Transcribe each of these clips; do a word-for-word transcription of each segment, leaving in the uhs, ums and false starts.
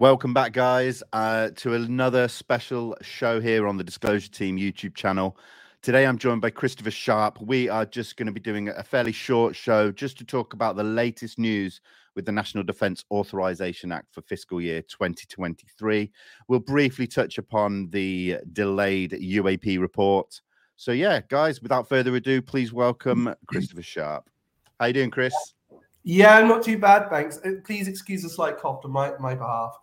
Welcome back, guys, uh, to another special show here on the Disclosure Team YouTube channel. Today, I'm joined by Christopher Sharp. We are just going to be doing a fairly short show just to talk about the latest news with the National Defense Authorization Act for fiscal year twenty twenty-three. We'll briefly touch upon the delayed U A P report. So, yeah, guys, without further ado, please welcome Christopher Sharp. How you doing, Chris? Yeah, not too bad, thanks. Please excuse a slight cough on my, my behalf.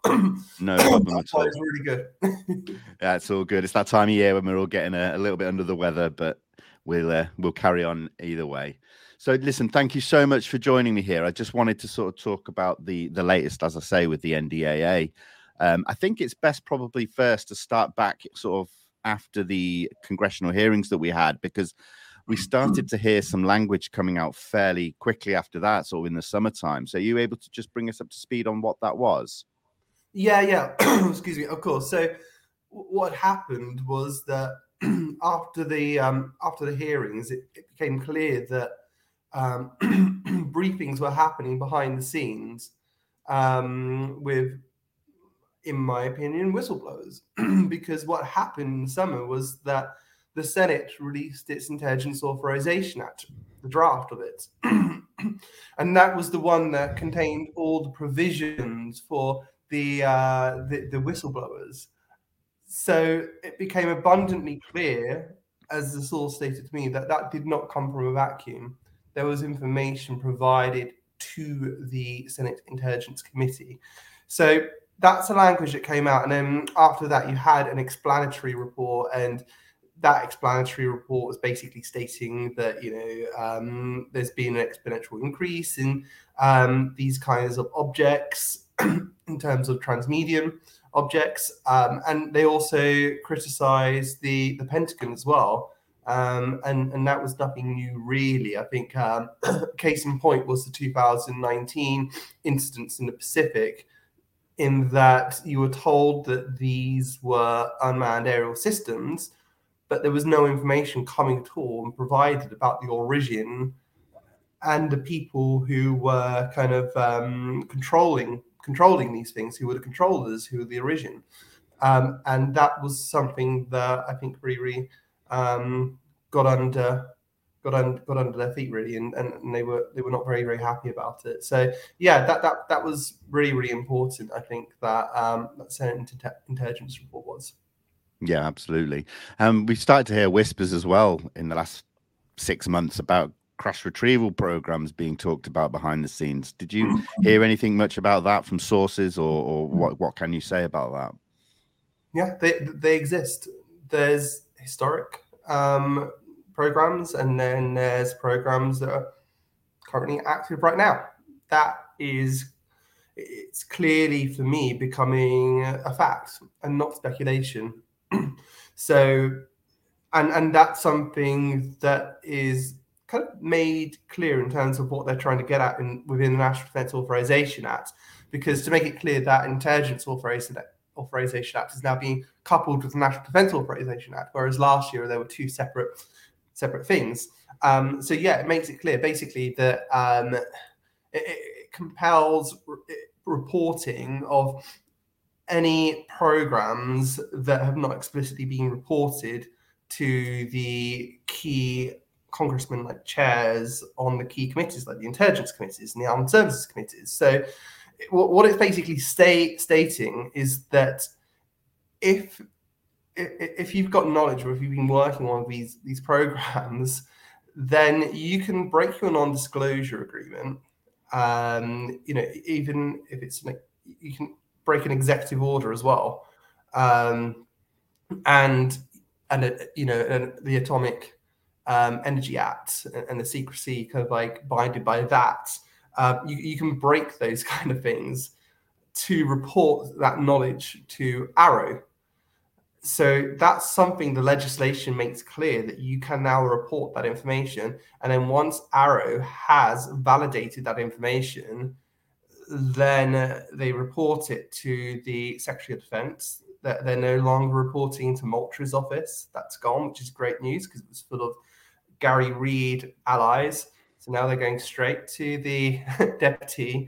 No problem at all. It's really good. Yeah, it's all good. It's that time of year when we're all getting a, a little bit under the weather, but we'll uh, we'll carry on either way. So, listen, thank you so much for joining me here. I just wanted to sort of talk about the the latest, as I say, with the N D A A. Um, I think it's best probably first to start back sort of after the congressional hearings that we had, because we started to hear some language coming out fairly quickly after that, sort of in the summertime. So are you able to just bring us up to speed on what that was? Yeah, yeah. Excuse me. Of course. So what happened was that after the um, after the hearings, it, it became clear that um, briefings were happening behind the scenes um, with, in my opinion, whistleblowers. Because what happened in the summer was that the Senate released its Intelligence Authorization Act, the draft of it. And that was the one that contained all the provisions for the, uh, the the whistleblowers. So it became abundantly clear, as the source stated to me, that that did not come from a vacuum. There was information provided to the Senate Intelligence Committee. So that's the language that came out. And then after that, you had an explanatory report, and that explanatory report was basically stating that, you know, um, there's been an exponential increase in um, these kinds of objects in terms of transmedium objects. Um, and they also criticized the, the Pentagon as well. Um, and, and that was nothing new, really. I think um, case in point was the two thousand nineteen incidents in the Pacific, in that you were told that these were unmanned aerial systems, but there was no information coming at all and provided about the origin and the people who were kind of um, controlling controlling these things, who were the controllers, who were the origin. Um, and that was something that I think Riri um, got under got under got under their feet, really, and, and, and they were they were not very, very happy about it. So yeah, that that that was really, really important, I think, that um, that Senate Intelligence report was. Yeah, absolutely. Um, we started to hear whispers as well in the last six months about crash retrieval programs being talked about behind the scenes. Did you hear anything much about that from sources, or, or what, what can you say about that? Yeah, they they exist. There's historic um, programs, and then there's programs that are currently active right now. That is, it's clearly for me becoming a fact and not speculation. So, and and that's something that is kind of made clear in terms of what they're trying to get at in, within the National Defense Authorization Act, because to make it clear that Intelligence Authorization, Authorization Act is now being coupled with the National Defense Authorization Act, whereas last year there were two separate separate things. Um, so yeah, it makes it clear basically that um, it, it compels re- reporting of any programs that have not explicitly been reported to the key congressmen, like chairs on the key committees, like the intelligence committees and the armed services committees. So what it's basically stay, stating is that if if you've got knowledge, or if you've been working on these, these programs, then you can break your non-disclosure agreement. Um, you know, even if it's like, you can break an executive order as well, um, and and uh, you know and the Atomic um, Energy Act and, and the secrecy kind of like binded by that. Uh, you, you can break those kind of things to report that knowledge to A A R O. So that's something the legislation makes clear, that you can now report that information, and then once A A R O has validated that information, then they report it to the Secretary of Defense. That they're no longer reporting to Moultrie's office. That's gone, which is great news, because it was full of Gary Reed allies. So now they're going straight to the Deputy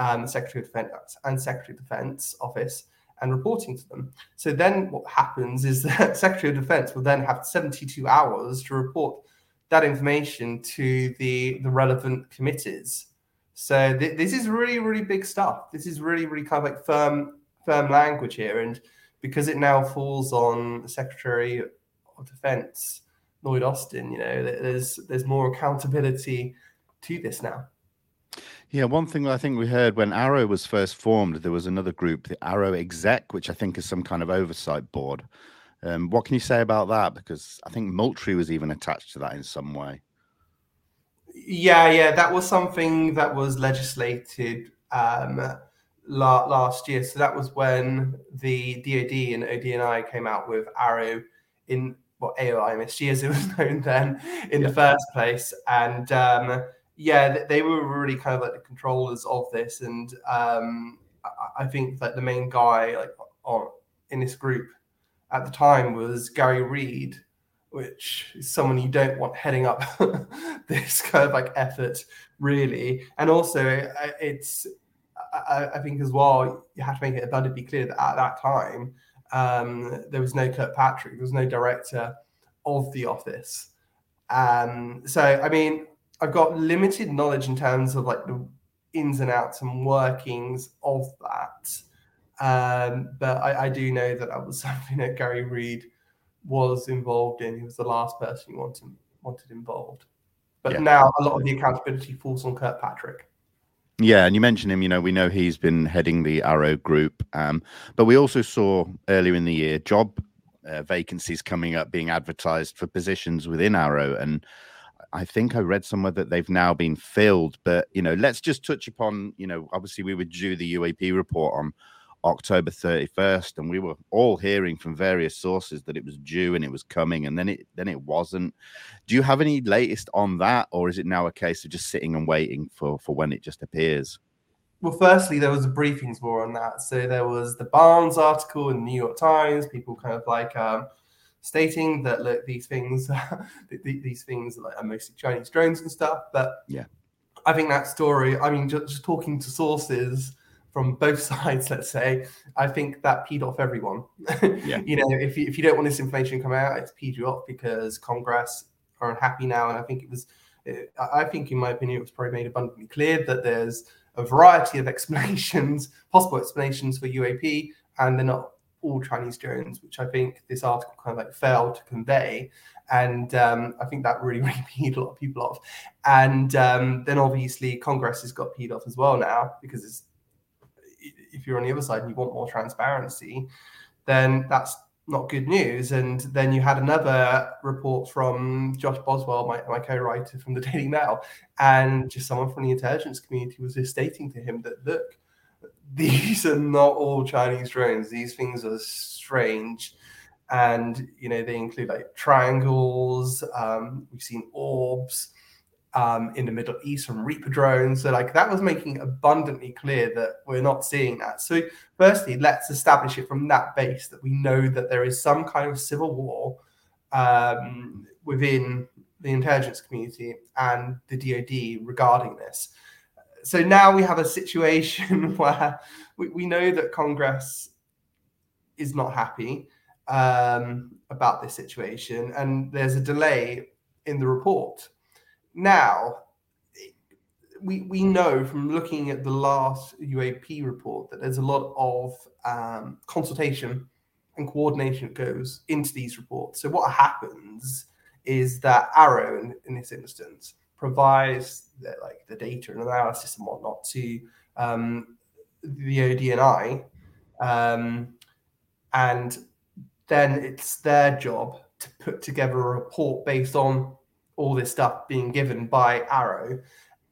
um, the Secretary of Defense and Secretary of Defense office and reporting to them. So then what happens is that Secretary of Defense will then have seventy-two hours to report that information to the, the relevant committees. So th- this is really, really big stuff. This is really, really kind of like firm, firm language here. And because it now falls on the Secretary of Defense, Lloyd Austin, you know, there's there's more accountability to this now. Yeah, one thing I think we heard when AARO was first formed, there was another group, the AARO Exec, which I think is some kind of oversight board. Um, what can you say about that? Because I think Moultrie was even attached to that in some way. Yeah, yeah, that was something that was legislated um, la- last year. So that was when the D O D and O D N I came out with AARO in, well, A O I M S G as it was known then in yeah. the first place. And um Yeah, they were really kind of like the controllers of this, and um, I think that the main guy like on, in this group at the time was Gary Reed, which is someone you don't want heading up this kind of like effort, really. And also, it's I, I think as well you have to make it abundantly clear that at that time um, there was no Kirkpatrick, there was no director of the office. Um, so I mean. I've got limited knowledge in terms of like the ins and outs and workings of that. Um, but I, I do know that that was something that Gary Reed was involved in. He was the last person you wanted, wanted involved. But yeah, now a lot of the accountability falls on Kirkpatrick. Yeah, and you mentioned him, you know, we know he's been heading the AARO group. Um, but we also saw earlier in the year job uh, vacancies coming up being advertised for positions within AARO, and I think I read somewhere that they've now been filled, but, you know, let's just touch upon, you know, obviously we were due the U A P report on October thirty-first, and we were all hearing from various sources that it was due and it was coming, and then it then it wasn't. Do you have any latest on that, or is it now a case of just sitting and waiting for, for when it just appears? Well, firstly, there was a briefings war on that. So there was the Barnes article in the New York Times, people kind of like... um stating that look, these things, these things are mostly Chinese drones and stuff. But yeah, I think that story. I mean, just, just talking to sources from both sides, let's say, I think that peed off everyone. Yeah. You know, if you, if you don't want this information to come out, it's peed you off because Congress are unhappy now. And I think it was, it, I think in my opinion, it was probably made abundantly clear that there's a variety of explanations, possible explanations for U A P, and they're not all Chinese drones, which I think this article kind of like failed to convey. And um, I think that really, really peed a lot of people off. And um, then obviously Congress has got peed off as well now, because it's, if you're on the other side and you want more transparency, then that's not good news. And then you had another report from Josh Boswell, my, my co-writer from the Daily Mail, and just someone from the intelligence community was just stating to him that, look, these are not all Chinese drones. These things are strange. And, you know, they include like triangles. Um, we've seen orbs um, in the Middle East from Reaper drones. So like that was making abundantly clear that we're not seeing that. So firstly, let's establish it from that base that we know that there is some kind of civil war um, within the intelligence community and the D O D regarding this. So now we have a situation where we, we know that Congress is not happy um, about this situation, and there's a delay in the report. Now, we we know from looking at the last U A P report that there's a lot of um, consultation and coordination that goes into these reports. So what happens is that AARO, in, in this instance, provides the, like the data and analysis and whatnot to um, the O D N I, um, and then it's their job to put together a report based on all this stuff being given by AARO,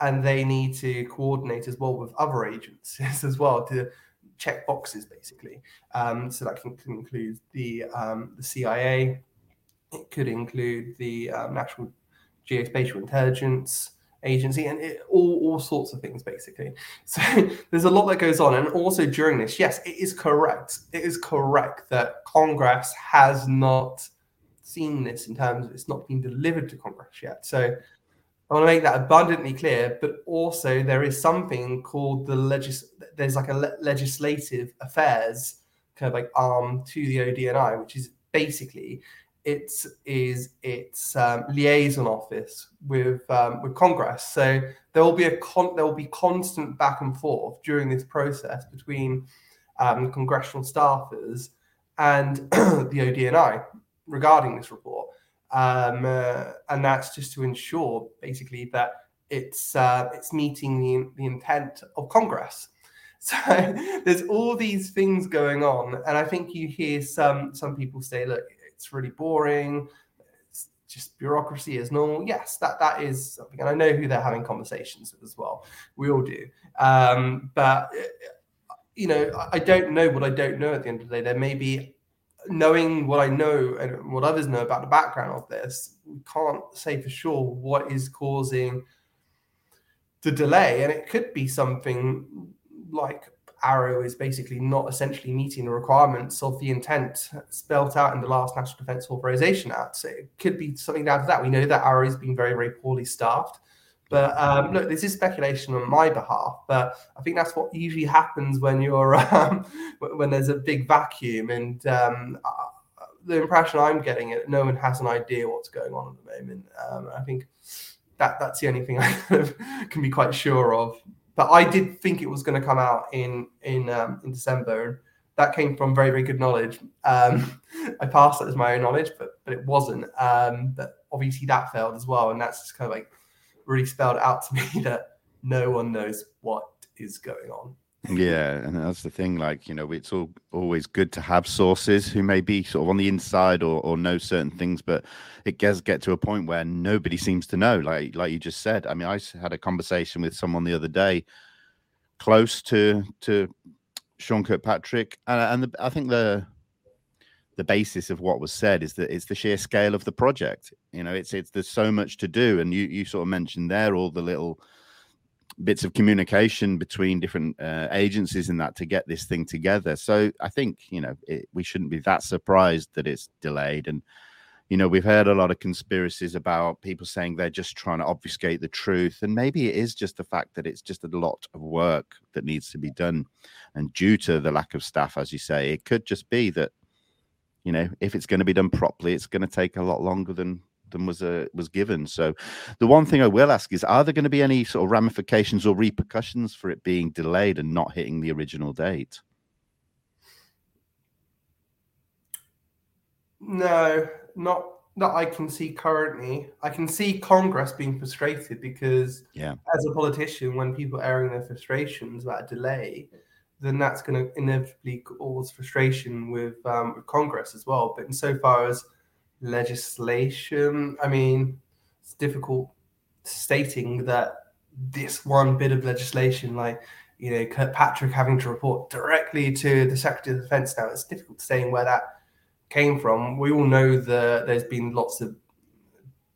and they need to coordinate as well with other agencies as well to check boxes basically. Um, so that can, can include the um, the C I A, it could include the um, National Geospatial Intelligence Agency, and it, all, all sorts of things, basically. So there's a lot that goes on. And also during this, yes, it is correct. It is correct that Congress has not seen this in terms of it's not been delivered to Congress yet. So I want to make that abundantly clear, but also there is something called the legis- there's like a le- legislative affairs kind of like arm to the O D N I, which is basically it's is its um, liaison office with um, with Congress. So there will be a con- there will be constant back and forth during this process between um, congressional staffers and the O D N I regarding this report. Um, uh, and that's just to ensure, basically, that it's uh, it's meeting the, the intent of Congress. So there's all these things going on, and I think you hear some some people say, "Look, it's really boring. It's just bureaucracy is normal." Yes, that that is something, and I know who they're having conversations with as well. We all do, um, but you know, I don't know what I don't know. At the end of the day, there may be. Knowing what I know and what others know about the background of this, we can't say for sure what is causing the delay. And it could be something like AARO is basically not essentially meeting the requirements of the intent spelt out in the last National Defense Authorization Act. So it could be something down to that. We know that AARO has been very, very poorly staffed. But um, look, this is speculation on my behalf, but I think that's what usually happens when you're um, when there's a big vacuum. And um, uh, the impression I'm getting is no one has an idea what's going on at the moment. Um, I think that that's the only thing I can be quite sure of. But I did think it was going to come out in in um, in December. That came from very, very good knowledge. Um, I passed that as my own knowledge, but but it wasn't. Um, but obviously that failed as well, and that's just kind of like. Really spelled out to me that no one knows what is going on. Yeah, and that's the thing, like, you know, it's all always good to have sources who may be sort of on the inside or, or know certain things, but it does get to a point where nobody seems to know, like like you just said. I mean, I had a conversation with someone the other day close to to Sean Kirkpatrick, and, and the, I think the the basis of what was said is that it's the sheer scale of the project. You know, it's it's there's so much to do, and you you sort of mentioned there all the little bits of communication between different uh, agencies and that to get this thing together. So I think, you know, it, we shouldn't be that surprised that it's delayed. And, you know, we've heard a lot of conspiracies about people saying they're just trying to obfuscate the truth. And maybe it is just the fact that it's just a lot of work that needs to be done. And due to the lack of staff, as you say, it could just be that, you know, if it's going to be done properly, it's going to take a lot longer than than was uh, was given. So the one thing I will ask is, are there going to be any sort of ramifications or repercussions for it being delayed and not hitting the original date? No, not that I can see currently. I can see Congress being frustrated because yeah. as a politician, when people are airing their frustrations about a delay, then that's going to inevitably cause frustration with, um, with Congress as well. But insofar as legislation, I mean, it's difficult stating that this one bit of legislation, like, you know, Kirkpatrick having to report directly to the Secretary of Defense now, it's difficult saying where that came from. We all know that there's been lots of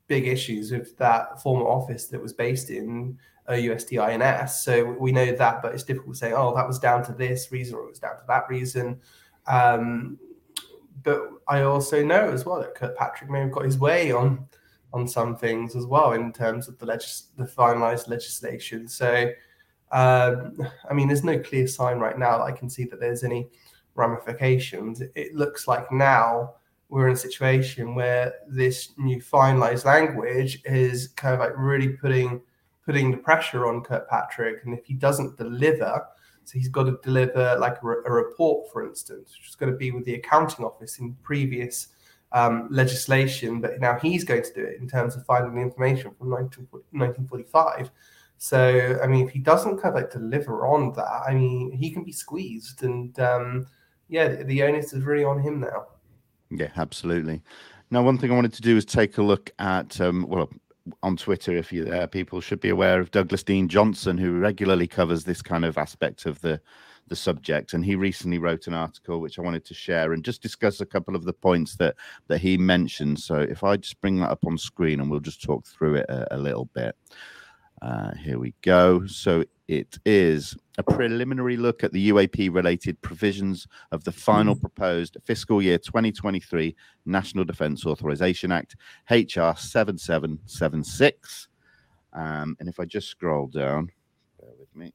big issues with that former office that was based in O U S D I N S. So we know that, but it's difficult to say, oh, that was down to this reason or it was down to that reason. Um, but I also know as well that Kirkpatrick may have got his way on on some things as well in terms of the legis- the finalized legislation. So, um, I mean, there's no clear sign right now that I can see that there's any ramifications. It looks like now we're in a situation where this new finalized language is kind of like really putting putting the pressure on Kirkpatrick. And if he doesn't deliver, so he's got to deliver like a, a report, for instance, which is going to be with the accounting office in previous um, legislation, but now he's going to do it in terms of finding the information from nineteen forty-five. So, I mean, if he doesn't kind of like deliver on that, I mean, he can be squeezed. And um, yeah, the, the onus is really on him now. Yeah, absolutely. Now, one thing I wanted to do is take a look at, um, well, on Twitter, if you're there, people should be aware of Douglas Dean Johnson, who regularly covers this kind of aspect of the, the subject. And he recently wrote an article, which I wanted to share and just discuss a couple of the points that, that he mentioned. So if I just bring that up on screen and we'll just talk through it a, a little bit. Uh, here we go. So it is a preliminary look at the U A P-related provisions of the final proposed fiscal year twenty twenty-three National Defense Authorization Act, H R seventy-seven seventy-six. Um, and if I just scroll down, bear with me.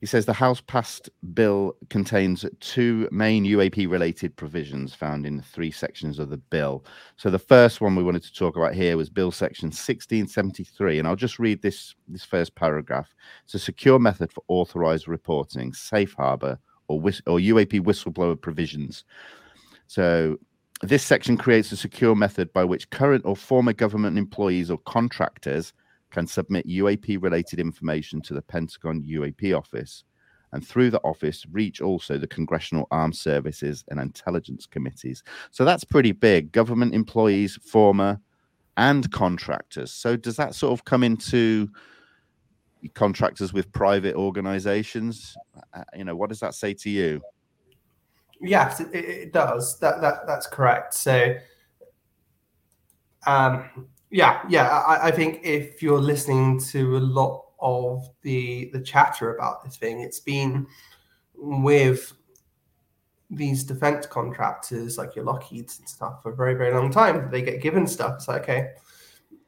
He says the House passed bill contains two main U A P-related provisions found in three sections of the bill. So the first one we wanted to talk about here was Bill Section sixteen seventy-three. And I'll just read this, this first paragraph. It's a secure method for authorized reporting, safe harbor, or, whis- or U A P whistleblower provisions. So this section creates a secure method by which current or former government employees or contractors can submit U A P-related information to the Pentagon U A P office, and through the office, reach also the Congressional Armed Services and Intelligence Committees. So that's pretty big. Government employees, former, and contractors. So does that sort of come into contractors with private organizations? You know, what does that say to you? Yes, it, it does. That, that that's correct. So, um, yeah, yeah. I, I think if you're listening to a lot of the the chatter about this thing, it's been with these defense contractors like your Lockheeds and stuff for a very, very long time. They get given stuff. It's like, okay,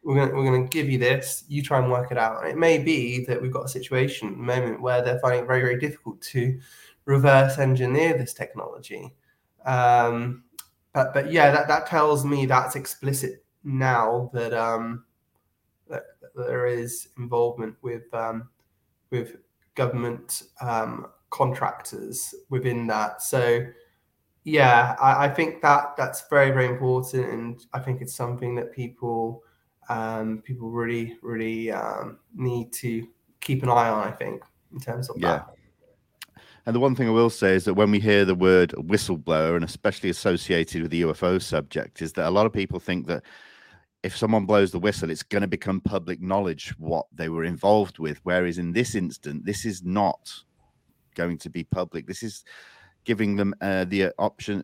we're gonna we're gonna give you this. You try and work it out. And it may be that we've got a situation at the moment where they're finding it very, very difficult to reverse engineer this technology. Um, but but yeah, that, that tells me that's explicit now that um, that, that there is involvement with um, with government um, contractors within that. So yeah, I, I think that that's very, very important, and I think it's something that people um, people really really um, need to keep an eye on, I think, in terms of yeah. that. And the one thing I will say is that when we hear the word whistleblower, and especially associated with the U F O subject, is that a lot of people think that if someone blows the whistle, it's going to become public knowledge what they were involved with. Whereas in this instant, this is not going to be public. This is giving them uh, the option,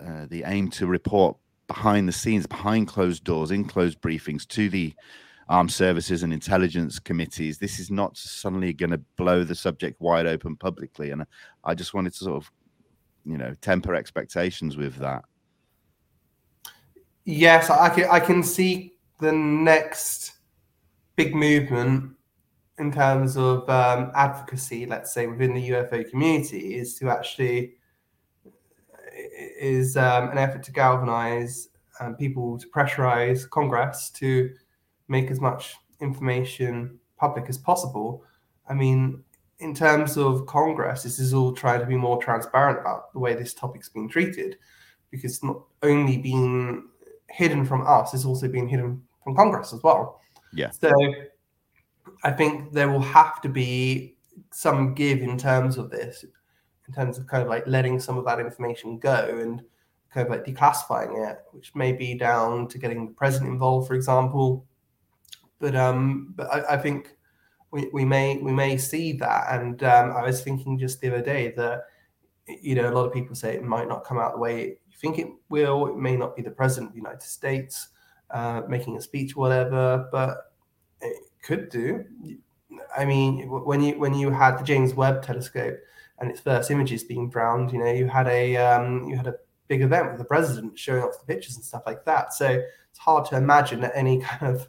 uh, the aim to report behind the scenes, behind closed doors, in closed briefings to the Armed Services and Intelligence Committees. This is not suddenly going to blow the subject wide open publicly, and I just wanted to sort of, you know, temper expectations with that. Yes, I can, I can see the next big movement in terms of um, advocacy, let's say, within the U F O community, is to actually is um, an effort to galvanize um, people, to pressurize Congress to make as much information public as possible. I mean, in terms of Congress, this is all trying to be more transparent about the way this topic's been treated, because it's not only being hidden from us, it's also being hidden from Congress as well. Yeah. So I think there will have to be some give in terms of this, in terms of kind of like letting some of that information go and kind of like declassifying it, which may be down to getting the president involved, for example. But um, but I, I think we, we may we may see that. And um, I was thinking just the other day that, you know, a lot of people say it might not come out the way you think it will. It may not be the president of the United States uh, making a speech, or whatever, but it could do. I mean, when you when you had the James Webb Telescope and its first images being found, you know, you had a um, you had a big event with the president showing off the pictures and stuff like that. So it's hard to imagine that any kind of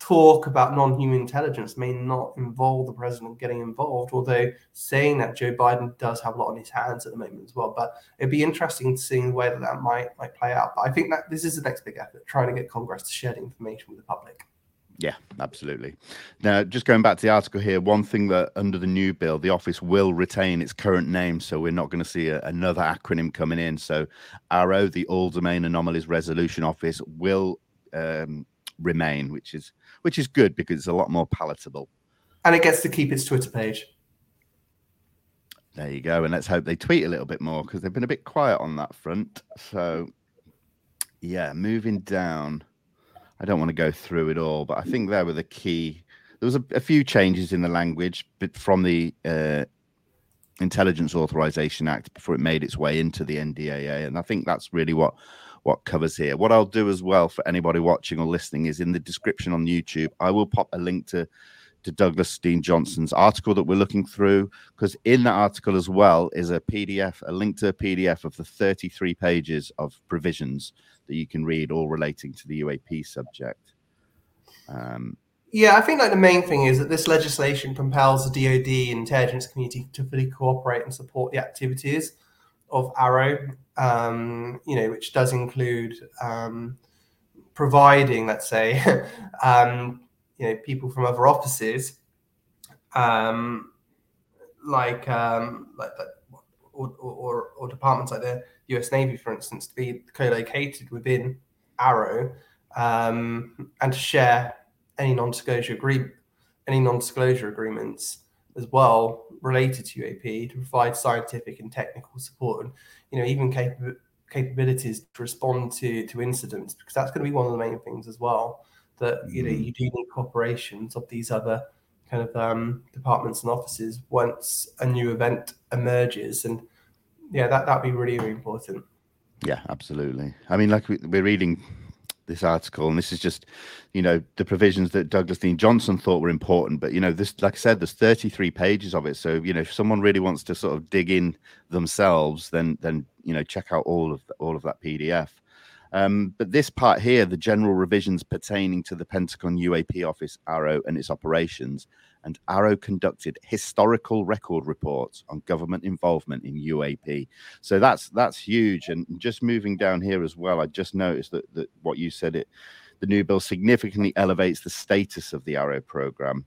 talk about non-human intelligence may not involve the president getting involved, although saying that, Joe Biden does have a lot on his hands at the moment as well. But it'd be interesting to see the way that that might, might play out. But I think that this is the next big effort, trying to get Congress to share the information with the public. Yeah, absolutely. Now, just going back to the article here, one thing that under the new bill, the office will retain its current name, so we're not going to see a, another acronym coming in. So A A R O, the All Domain Anomalies Resolution Office, will um, remain, which is which is good because it's a lot more palatable. And it gets to keep its Twitter page. There you go. And let's hope they tweet a little bit more, because they've been a bit quiet on that front. So, yeah, moving down. I don't want to go through it all, but I think there were the key. There was a, a few changes in the language but from the uh, Intelligence Authorization Act before it made its way into the N D A A. And I think that's really what what covers here. What I'll do as well for anybody watching or listening is in the description on YouTube, I will pop a link to, to Douglas Dean Johnson's article that we're looking through, because in that article as well is a P D F, a link to a P D F of the thirty-three pages of provisions that you can read all relating to the U A P subject. Um, yeah, I think like the main thing is that this legislation compels the D O D and intelligence community to fully cooperate and support the activities of AARO, um, you know, which does include um, providing, let's say, um, you know, people from other offices, um, like um, like or, or or departments like the U S Navy, for instance, to be co-located within AARO, um, and to share any non-disclosure agree- any non-disclosure agreements as well related to U A P, to provide scientific and technical support, and you know, even cap- capabilities to respond to to incidents, because that's going to be one of the main things as well, that you know, you do need cooperations of these other kind of um, departments and offices once a new event emerges. And yeah, that that'd be really, really important. Yeah, absolutely. I mean, like we, we're reading this article, and this is just, you know, the provisions that Douglas Dean Johnson thought were important, but you know, this, like I said, there's thirty-three pages of it. So, you know, if someone really wants to sort of dig in themselves, then, then, you know, check out all of the, all of that P D F. Um, but this part here, the general revisions pertaining to the Pentagon U A P office, AARO, and its operations, and AARO conducted historical record reports on government involvement in U A P. So that's that's huge. And just moving down here as well, I just noticed that, that what you said, it, the new bill significantly elevates the status of the AARO program.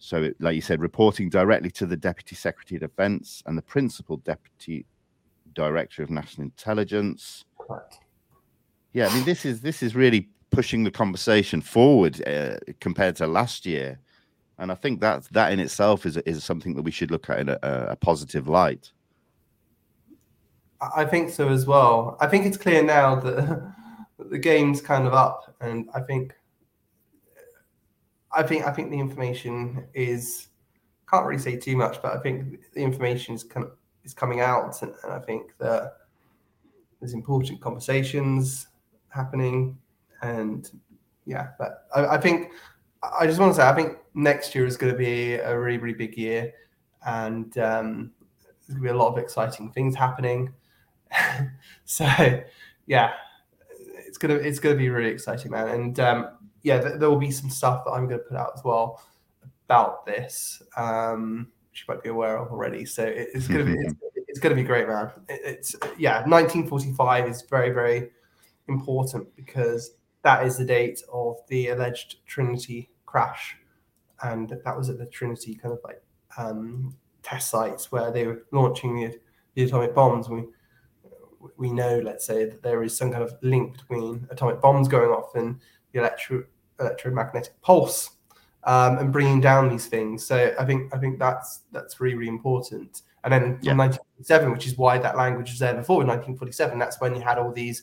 So it, like you said, reporting directly to the Deputy Secretary of Defense and the Principal Deputy Director of National Intelligence. Correct. Yeah, I mean, this is this is really pushing the conversation forward uh, compared to last year, and I think that that in itself is is something that we should look at in a, a positive light. I think so as well. I think it's clear now that, that the game's kind of up, and I think I think I think the information is, can't really say too much, but I think the information is com- is coming out, and, and I think that there's important conversations happening. And yeah, but I, I think I just want to say I think next year is going to be a really, really big year, and um, there's going to be a lot of exciting things happening. So yeah, it's gonna it's gonna be really exciting, man. And um, yeah, th- there will be some stuff that I'm going to put out as well about this, um, which you might be aware of already. So it, it's going to be it's, it's going to be great, man. It, it's yeah, nineteen forty-five is very, very important, because that is the date of the alleged Trinity crash, and that was at the Trinity kind of like um, test sites where they were launching the, the atomic bombs. We we know, let's say, that there is some kind of link between atomic bombs going off and the electro electromagnetic pulse, um, and bringing down these things. So I think I think that's that's really, really important. And then yeah. in nineteen forty-seven, which is why that language was there before, in nineteen forty-seven, that's when you had all these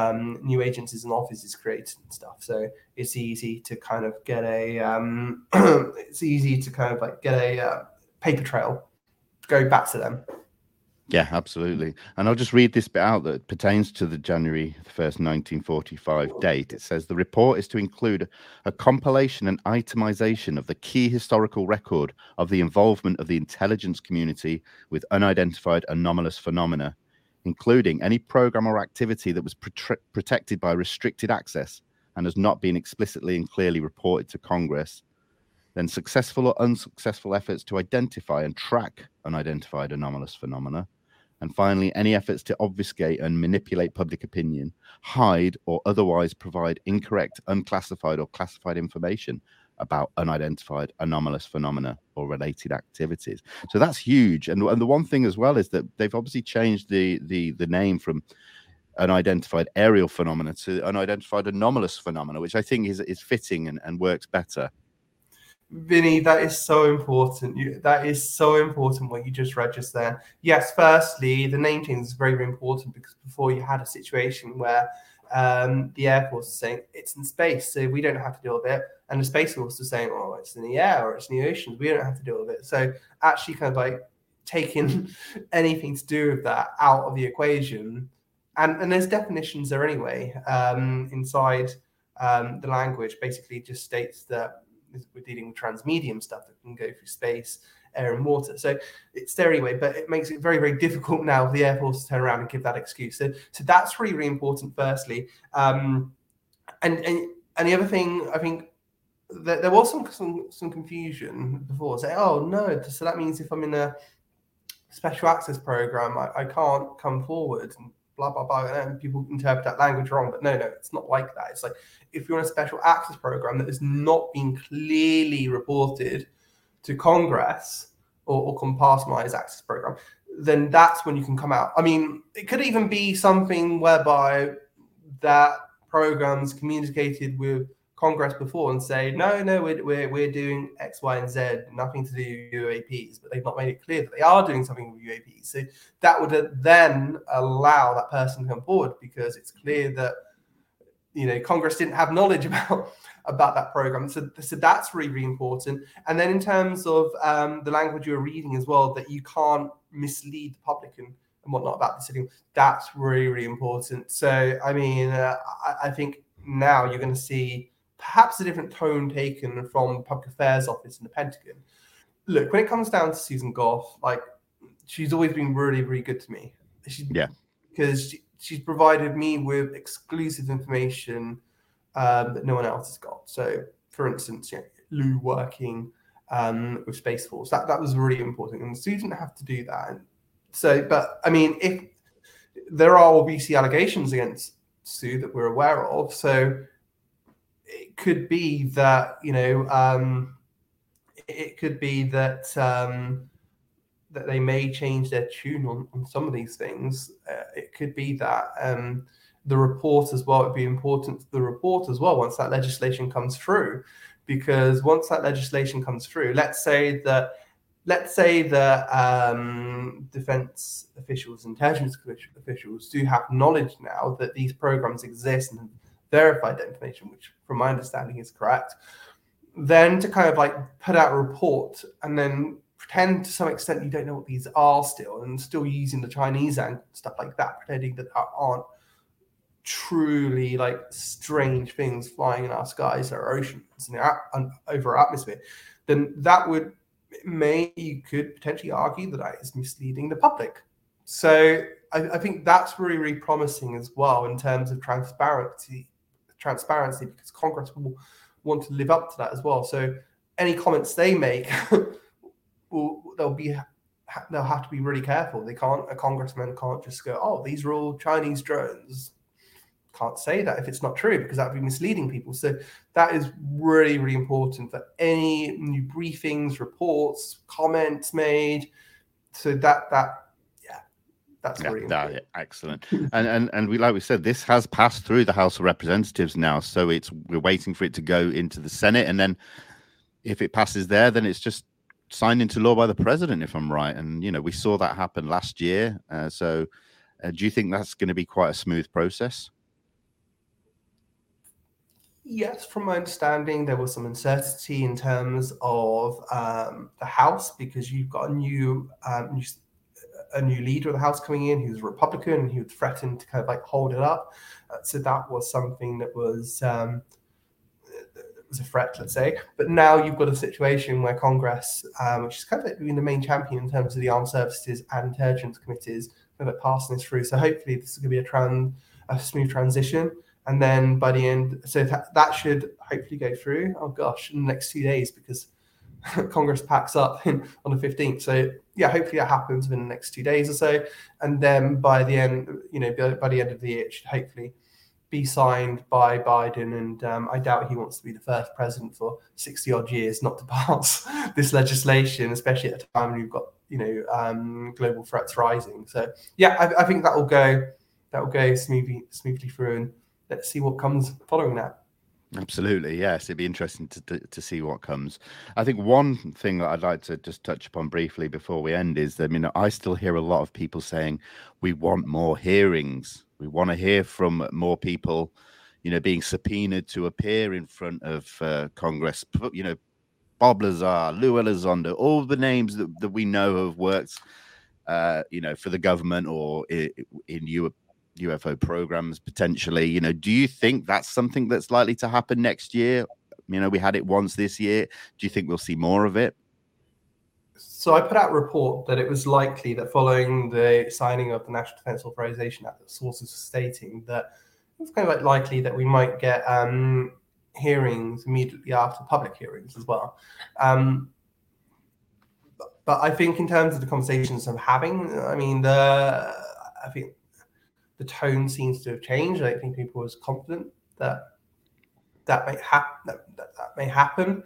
Um, new agencies and offices created and stuff. So it's easy to kind of get a, um, it's easy to kind of like get a uh, paper trail, go back to them. Yeah, absolutely. And I'll just read this bit out that pertains to the January first, nineteen forty-five date. It says the report is to include a compilation and itemization of the key historical record of the involvement of the intelligence community with unidentified anomalous phenomena, including any program or activity that was pr- protected by restricted access and has not been explicitly and clearly reported to Congress, then successful or unsuccessful efforts to identify and track unidentified anomalous phenomena, and finally, any efforts to obfuscate and manipulate public opinion, hide or otherwise provide incorrect, unclassified or classified information about unidentified anomalous phenomena or related activities. So that's huge. And, and the one thing as well is that they've obviously changed the, the, the name from unidentified aerial phenomena to unidentified anomalous phenomena, which I think is, is fitting and, and works better. Vinny, that is so important. You, that is so important what you just read just there. Yes, firstly, the name change is very, very important, because before you had a situation where Um, the Air Force is saying it's in space, so we don't have to deal with it, and the Space Force is saying, oh, it's in the air or it's in the oceans, we don't have to deal with it. So actually kind of like taking anything to do with that out of the equation, and, and there's definitions there anyway um, inside um, the language. Basically just states that we're dealing with transmedium stuff that can go through space, air and water. So it's there anyway, but it makes it very, very difficult now for the Air Force to turn around and give that excuse. So so that's really, really important, firstly. Um, and, and and the other thing I think there, there was some, some some confusion before, saying, oh, no, so that means if I'm in a special access program, I, I can't come forward and blah, blah, blah. And people interpret that language wrong. But no, no, it's not like that. It's like if you're in a special access program that has not been clearly reported to Congress or, or compartmentalized access program, then that's when you can come out. I mean, it could even be something whereby that program's communicated with Congress before and say, no, no, we're, we're, we're doing X, Y, and Z, nothing to do with U A Ps, but they've not made it clear that they are doing something with U A Ps. So that would then allow that person to come forward because it's clear that, you know, Congress didn't have knowledge about, about that program. So, so that's really, really important. And then in terms of um, the language you were reading as well, that you can't mislead the public and, and whatnot about the city, that's really, really important. So, I mean, uh, I, I think now you're going to see perhaps a different tone taken from the Public Affairs Office in the Pentagon. Look, when it comes down to Susan Gough, like, she's always been really, really good to me. She, yeah. Because she, she's provided me with exclusive information um, that no one else has got. So, for instance, yeah, Lou working um, with Space Force, that, that was really important. And Susan didn't have to do that. And so, but, I mean, if there are obviously allegations against Sue that we're aware of, so it could be that, you know, um, it could be that um, that they may change their tune on, on some of these things. Uh, it could be that um, the report as well, it'd be important to the report as well once that legislation comes through, because once that legislation comes through, let's say that, let's say that um, defense officials, intelligence officials do have knowledge now that these programs exist and verified that information, which from my understanding is correct, then to kind of like put out a report and then pretend to some extent you don't know what these are still and still using the Chinese and stuff like that, pretending that there aren't truly like strange things flying in our skies or oceans and over our atmosphere, then that would, may, you could potentially argue that that is misleading the public. So I, I think that's really, really promising as well in terms of transparency, transparency, because Congress will want to live up to that as well. So any comments they make, will, they'll be, they'll have to be really careful. They can't, a congressman can't just go, oh, these are all Chinese drones. Can't say that if it's not true, because that would be misleading people. So that is really, really important for any new briefings, reports, comments made. So that, that, That's yeah, that, excellent. And and and we, like we said, this has passed through the House of Representatives now, so it's, we're waiting for it to go into the Senate, and then if it passes there, then it's just signed into law by the president, if I'm right. And you know, we saw that happen last year. Uh, so, uh, do you think that's going to be quite a smooth process? Yes, from my understanding, there was some uncertainty in terms of um, the House, because you've got a new. Um, new a new leader of the House coming in, who's a Republican, and he would threaten to kind of like hold it up. Uh, so that was something that was um, it was a threat, let's say. But now you've got a situation where Congress, um, which is kind of like being the main champion in terms of the armed services and intelligence committees, kind of passing this through. So hopefully this is going to be a, trans, a smooth transition. And then by the end, so th- that should hopefully go through, oh gosh, in the next two days, because Congress packs up in, on the fifteenth. So yeah, hopefully that happens within the next two days or so. And then by the end, you know, by, by the end of the year, it should hopefully be signed by Biden. And um, I doubt he wants to be the first president for sixty odd years not to pass this legislation, especially at a time when you've got, you know, um, global threats rising. So yeah, I, I think that will go, that will go smoothly, smoothly through, and let's see what comes following that. Absolutely, yes. It'd be interesting to, to to see what comes. I think one thing that I'd like to just touch upon briefly before we end is, I mean, I still hear a lot of people saying we want more hearings. We want to hear from more people, you know, being subpoenaed to appear in front of uh, Congress. You know, Bob Lazar, Lou Elizondo, all the names that, that we know have worked, uh, you know, for the government or in, in Europe. U F O programs potentially. You know, do you think that's something that's likely to happen next year? You know, we had it once this year. Do you think we'll see more of it? So I put out a report that it was likely that following the signing of the National Defense Authorization Act, that sources were stating that it's kind of like likely that we might get um, hearings immediately after public hearings as well. Um, but I think in terms of the conversations I'm having, I mean, the I think the tone seems to have changed. I don't think people are as confident that that may happen. That, that, that may happen.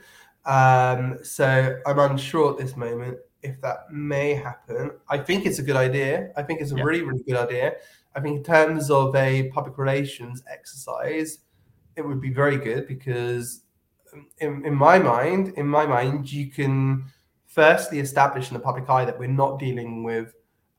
Um, so I'm unsure at this moment if that may happen. I think it's a good idea. I think it's a yeah. really, really good idea. I think in terms of a public relations exercise, it would be very good because in, in my mind, in my mind, you can firstly establish in the public eye that we're not dealing with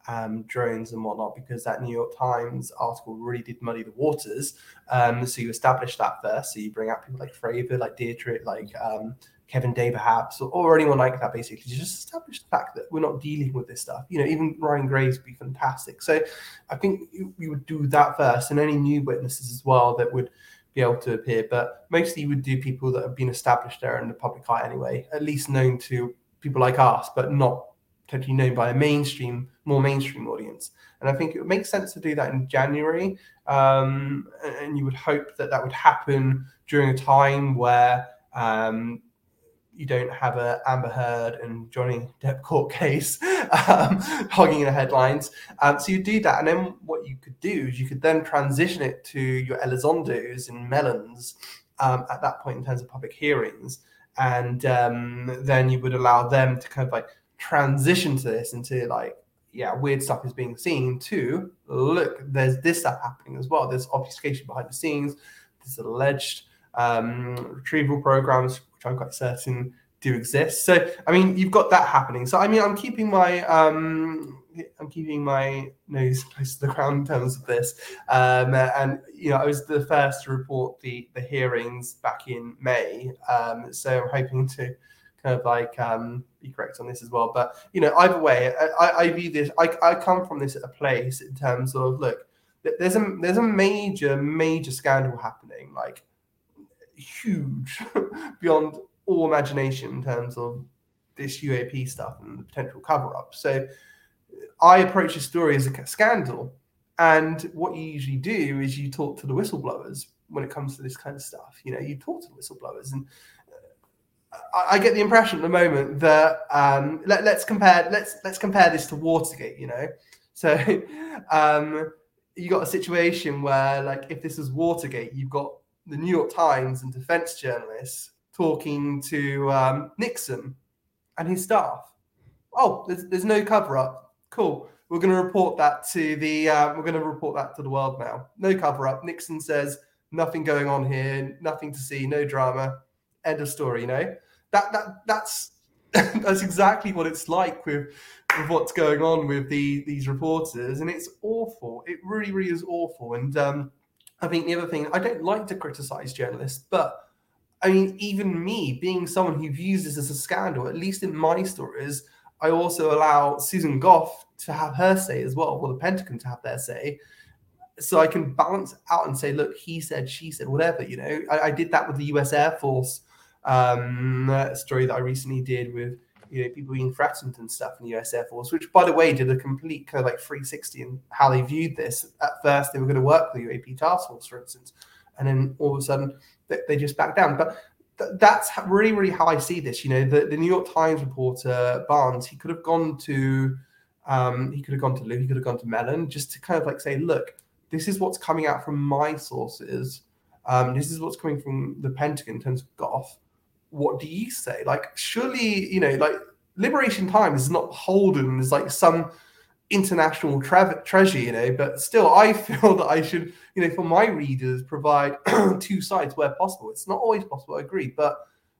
um, drones and whatnot, because that New York Times article really did muddy the waters. Um, so you establish that first. So you bring out people like Fravor, like Deirdre, like um, Kevin Day perhaps, or, or anyone like that, basically to just establish the fact that we're not dealing with this stuff. You know, even Ryan Graves would be fantastic. So I think we would do that first, and any new witnesses as well that would be able to appear, but mostly you would do people that have been established there in the public eye anyway, at least known to people like us, but not totally known by a mainstream, more mainstream audience. And I think it would make sense to do that in January. Um, and you would hope that that would happen during a time where, um, you don't have a Amber Heard and Johnny Depp court case um, hogging the headlines. Um, so you do that. And then what you could do is you could then transition it to your Elizondos and Mellons um, at that point in terms of public hearings. And um, then you would allow them to kind of like transition to this into like, yeah, weird stuff is being seen too. Look, there's this stuff happening as well. There's obfuscation behind the scenes. There's alleged um, retrieval programs, I'm quite certain do exist. So I mean, you've got that happening. So I mean, I'm keeping my um, I'm keeping my nose close to the ground in terms of this. Um, and you know, I was the first to report the the hearings back in May. Um, so I'm hoping to kind of like um, be correct on this as well. But you know, either way, I, I view this. I, I come from this at a place in terms of look, there's a there's a major major scandal happening. Like. Huge beyond all imagination in terms of this U A P stuff and the potential cover-up. So I approach this story as a scandal, and what you usually do is you talk to the whistleblowers when it comes to this kind of stuff. You know, you talk to the whistleblowers, and I get the impression at the moment that um let, let's compare let's let's compare this to Watergate. You know, so um you got a situation where, like, if this was Watergate, you've got the New York Times and defense journalists talking to um, Nixon and his staff. Oh, there's, there's no cover up. Cool. We're going to report that to the uh, we're going to report that to the World Mail. No cover up. Nixon says nothing going on here, nothing to see, no drama. End of story. You know, that that that's that's exactly what it's like with, with what's going on with the these reporters, and it's awful. It really, really is awful. And um, I think the other thing, I don't like to criticize journalists, but I mean, even me being someone who views this as a scandal, at least in my stories, I also allow Susan Gough to have her say as well, or the Pentagon to have their say. So I can balance out and say, look, he said, she said, whatever, you know, I, I did that with the U S Air Force um, story that I recently did with, you know, people being threatened and stuff in the U S Air Force, which, by the way, did a complete kind of like three sixty in how they viewed this. At first, they were going to work with the U A P task force, for instance, and then all of a sudden they, they just backed down. But th- that's really, really how I see this. You know, the, the New York Times reporter Barnes, he could have gone to, um, he could have gone to Lou, he could have gone to Mellon, just to kind of like say, look, this is what's coming out from my sources. Um, this is what's coming from the Pentagon in terms of Gough. What do you say? Like, surely, you know, like Liberation Times is not beholden as like some international tra- treasure, you know, but still I feel that I should, you know, for my readers, provide two sides where possible. It's not always possible, I agree, but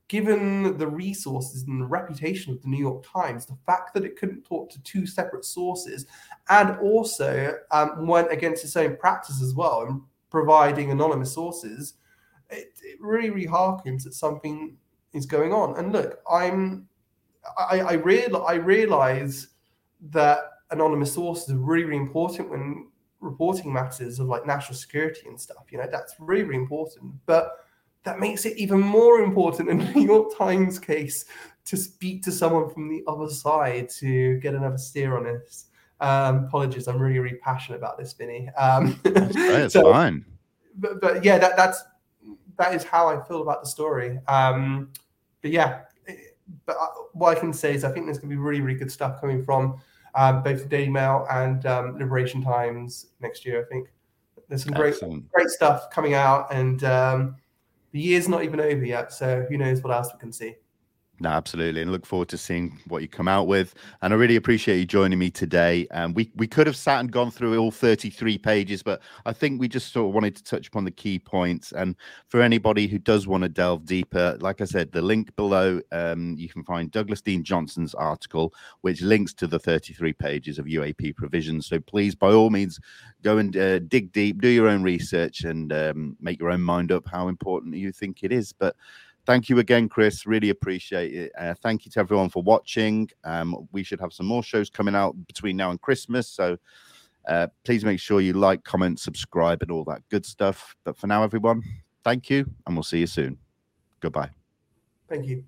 given the resources and the reputation of the New York Times, the fact that it couldn't talk to two separate sources and also um, went against its own practice as well and providing anonymous sources, it, it really, really harkens at something is going on. And look, I'm I I, real, I realize that anonymous sources are really, really important when reporting matters of like national security and stuff. You know, that's really, really important, but that makes it even more important in the New York Times case to speak to someone from the other side to get another steer on this. Um, apologies, I'm really, really passionate about this, Vinny. Um, that's, that's so, fine. But, but yeah, that that's that is how I feel about the story. Um, but yeah, but I, what I can say is I think there's going to be really, really good stuff coming from um, both the Daily Mail and um, Liberation Times next year. I think there's some great, Excellent. great stuff coming out, and um, the year's not even over yet. So who knows what else we can see. No, absolutely. And look forward to seeing what you come out with. And I really appreciate you joining me today. Um, we, we could have sat and gone through all thirty-three pages, but I think we just sort of wanted to touch upon the key points. And for anybody who does want to delve deeper, like I said, the link below, um, you can find Douglas Dean Johnson's article, which links to the thirty-three pages of U A P provisions. So please, by all means, go and uh, dig deep, do your own research, and um, make your own mind up how important you think it is. But thank you again, Chris. Really appreciate it. Uh, thank you to everyone for watching. Um, we should have some more shows coming out between now and Christmas. So uh, please make sure you like, comment, subscribe, and all that good stuff. But for now, everyone, thank you, and we'll see you soon. Goodbye. Thank you.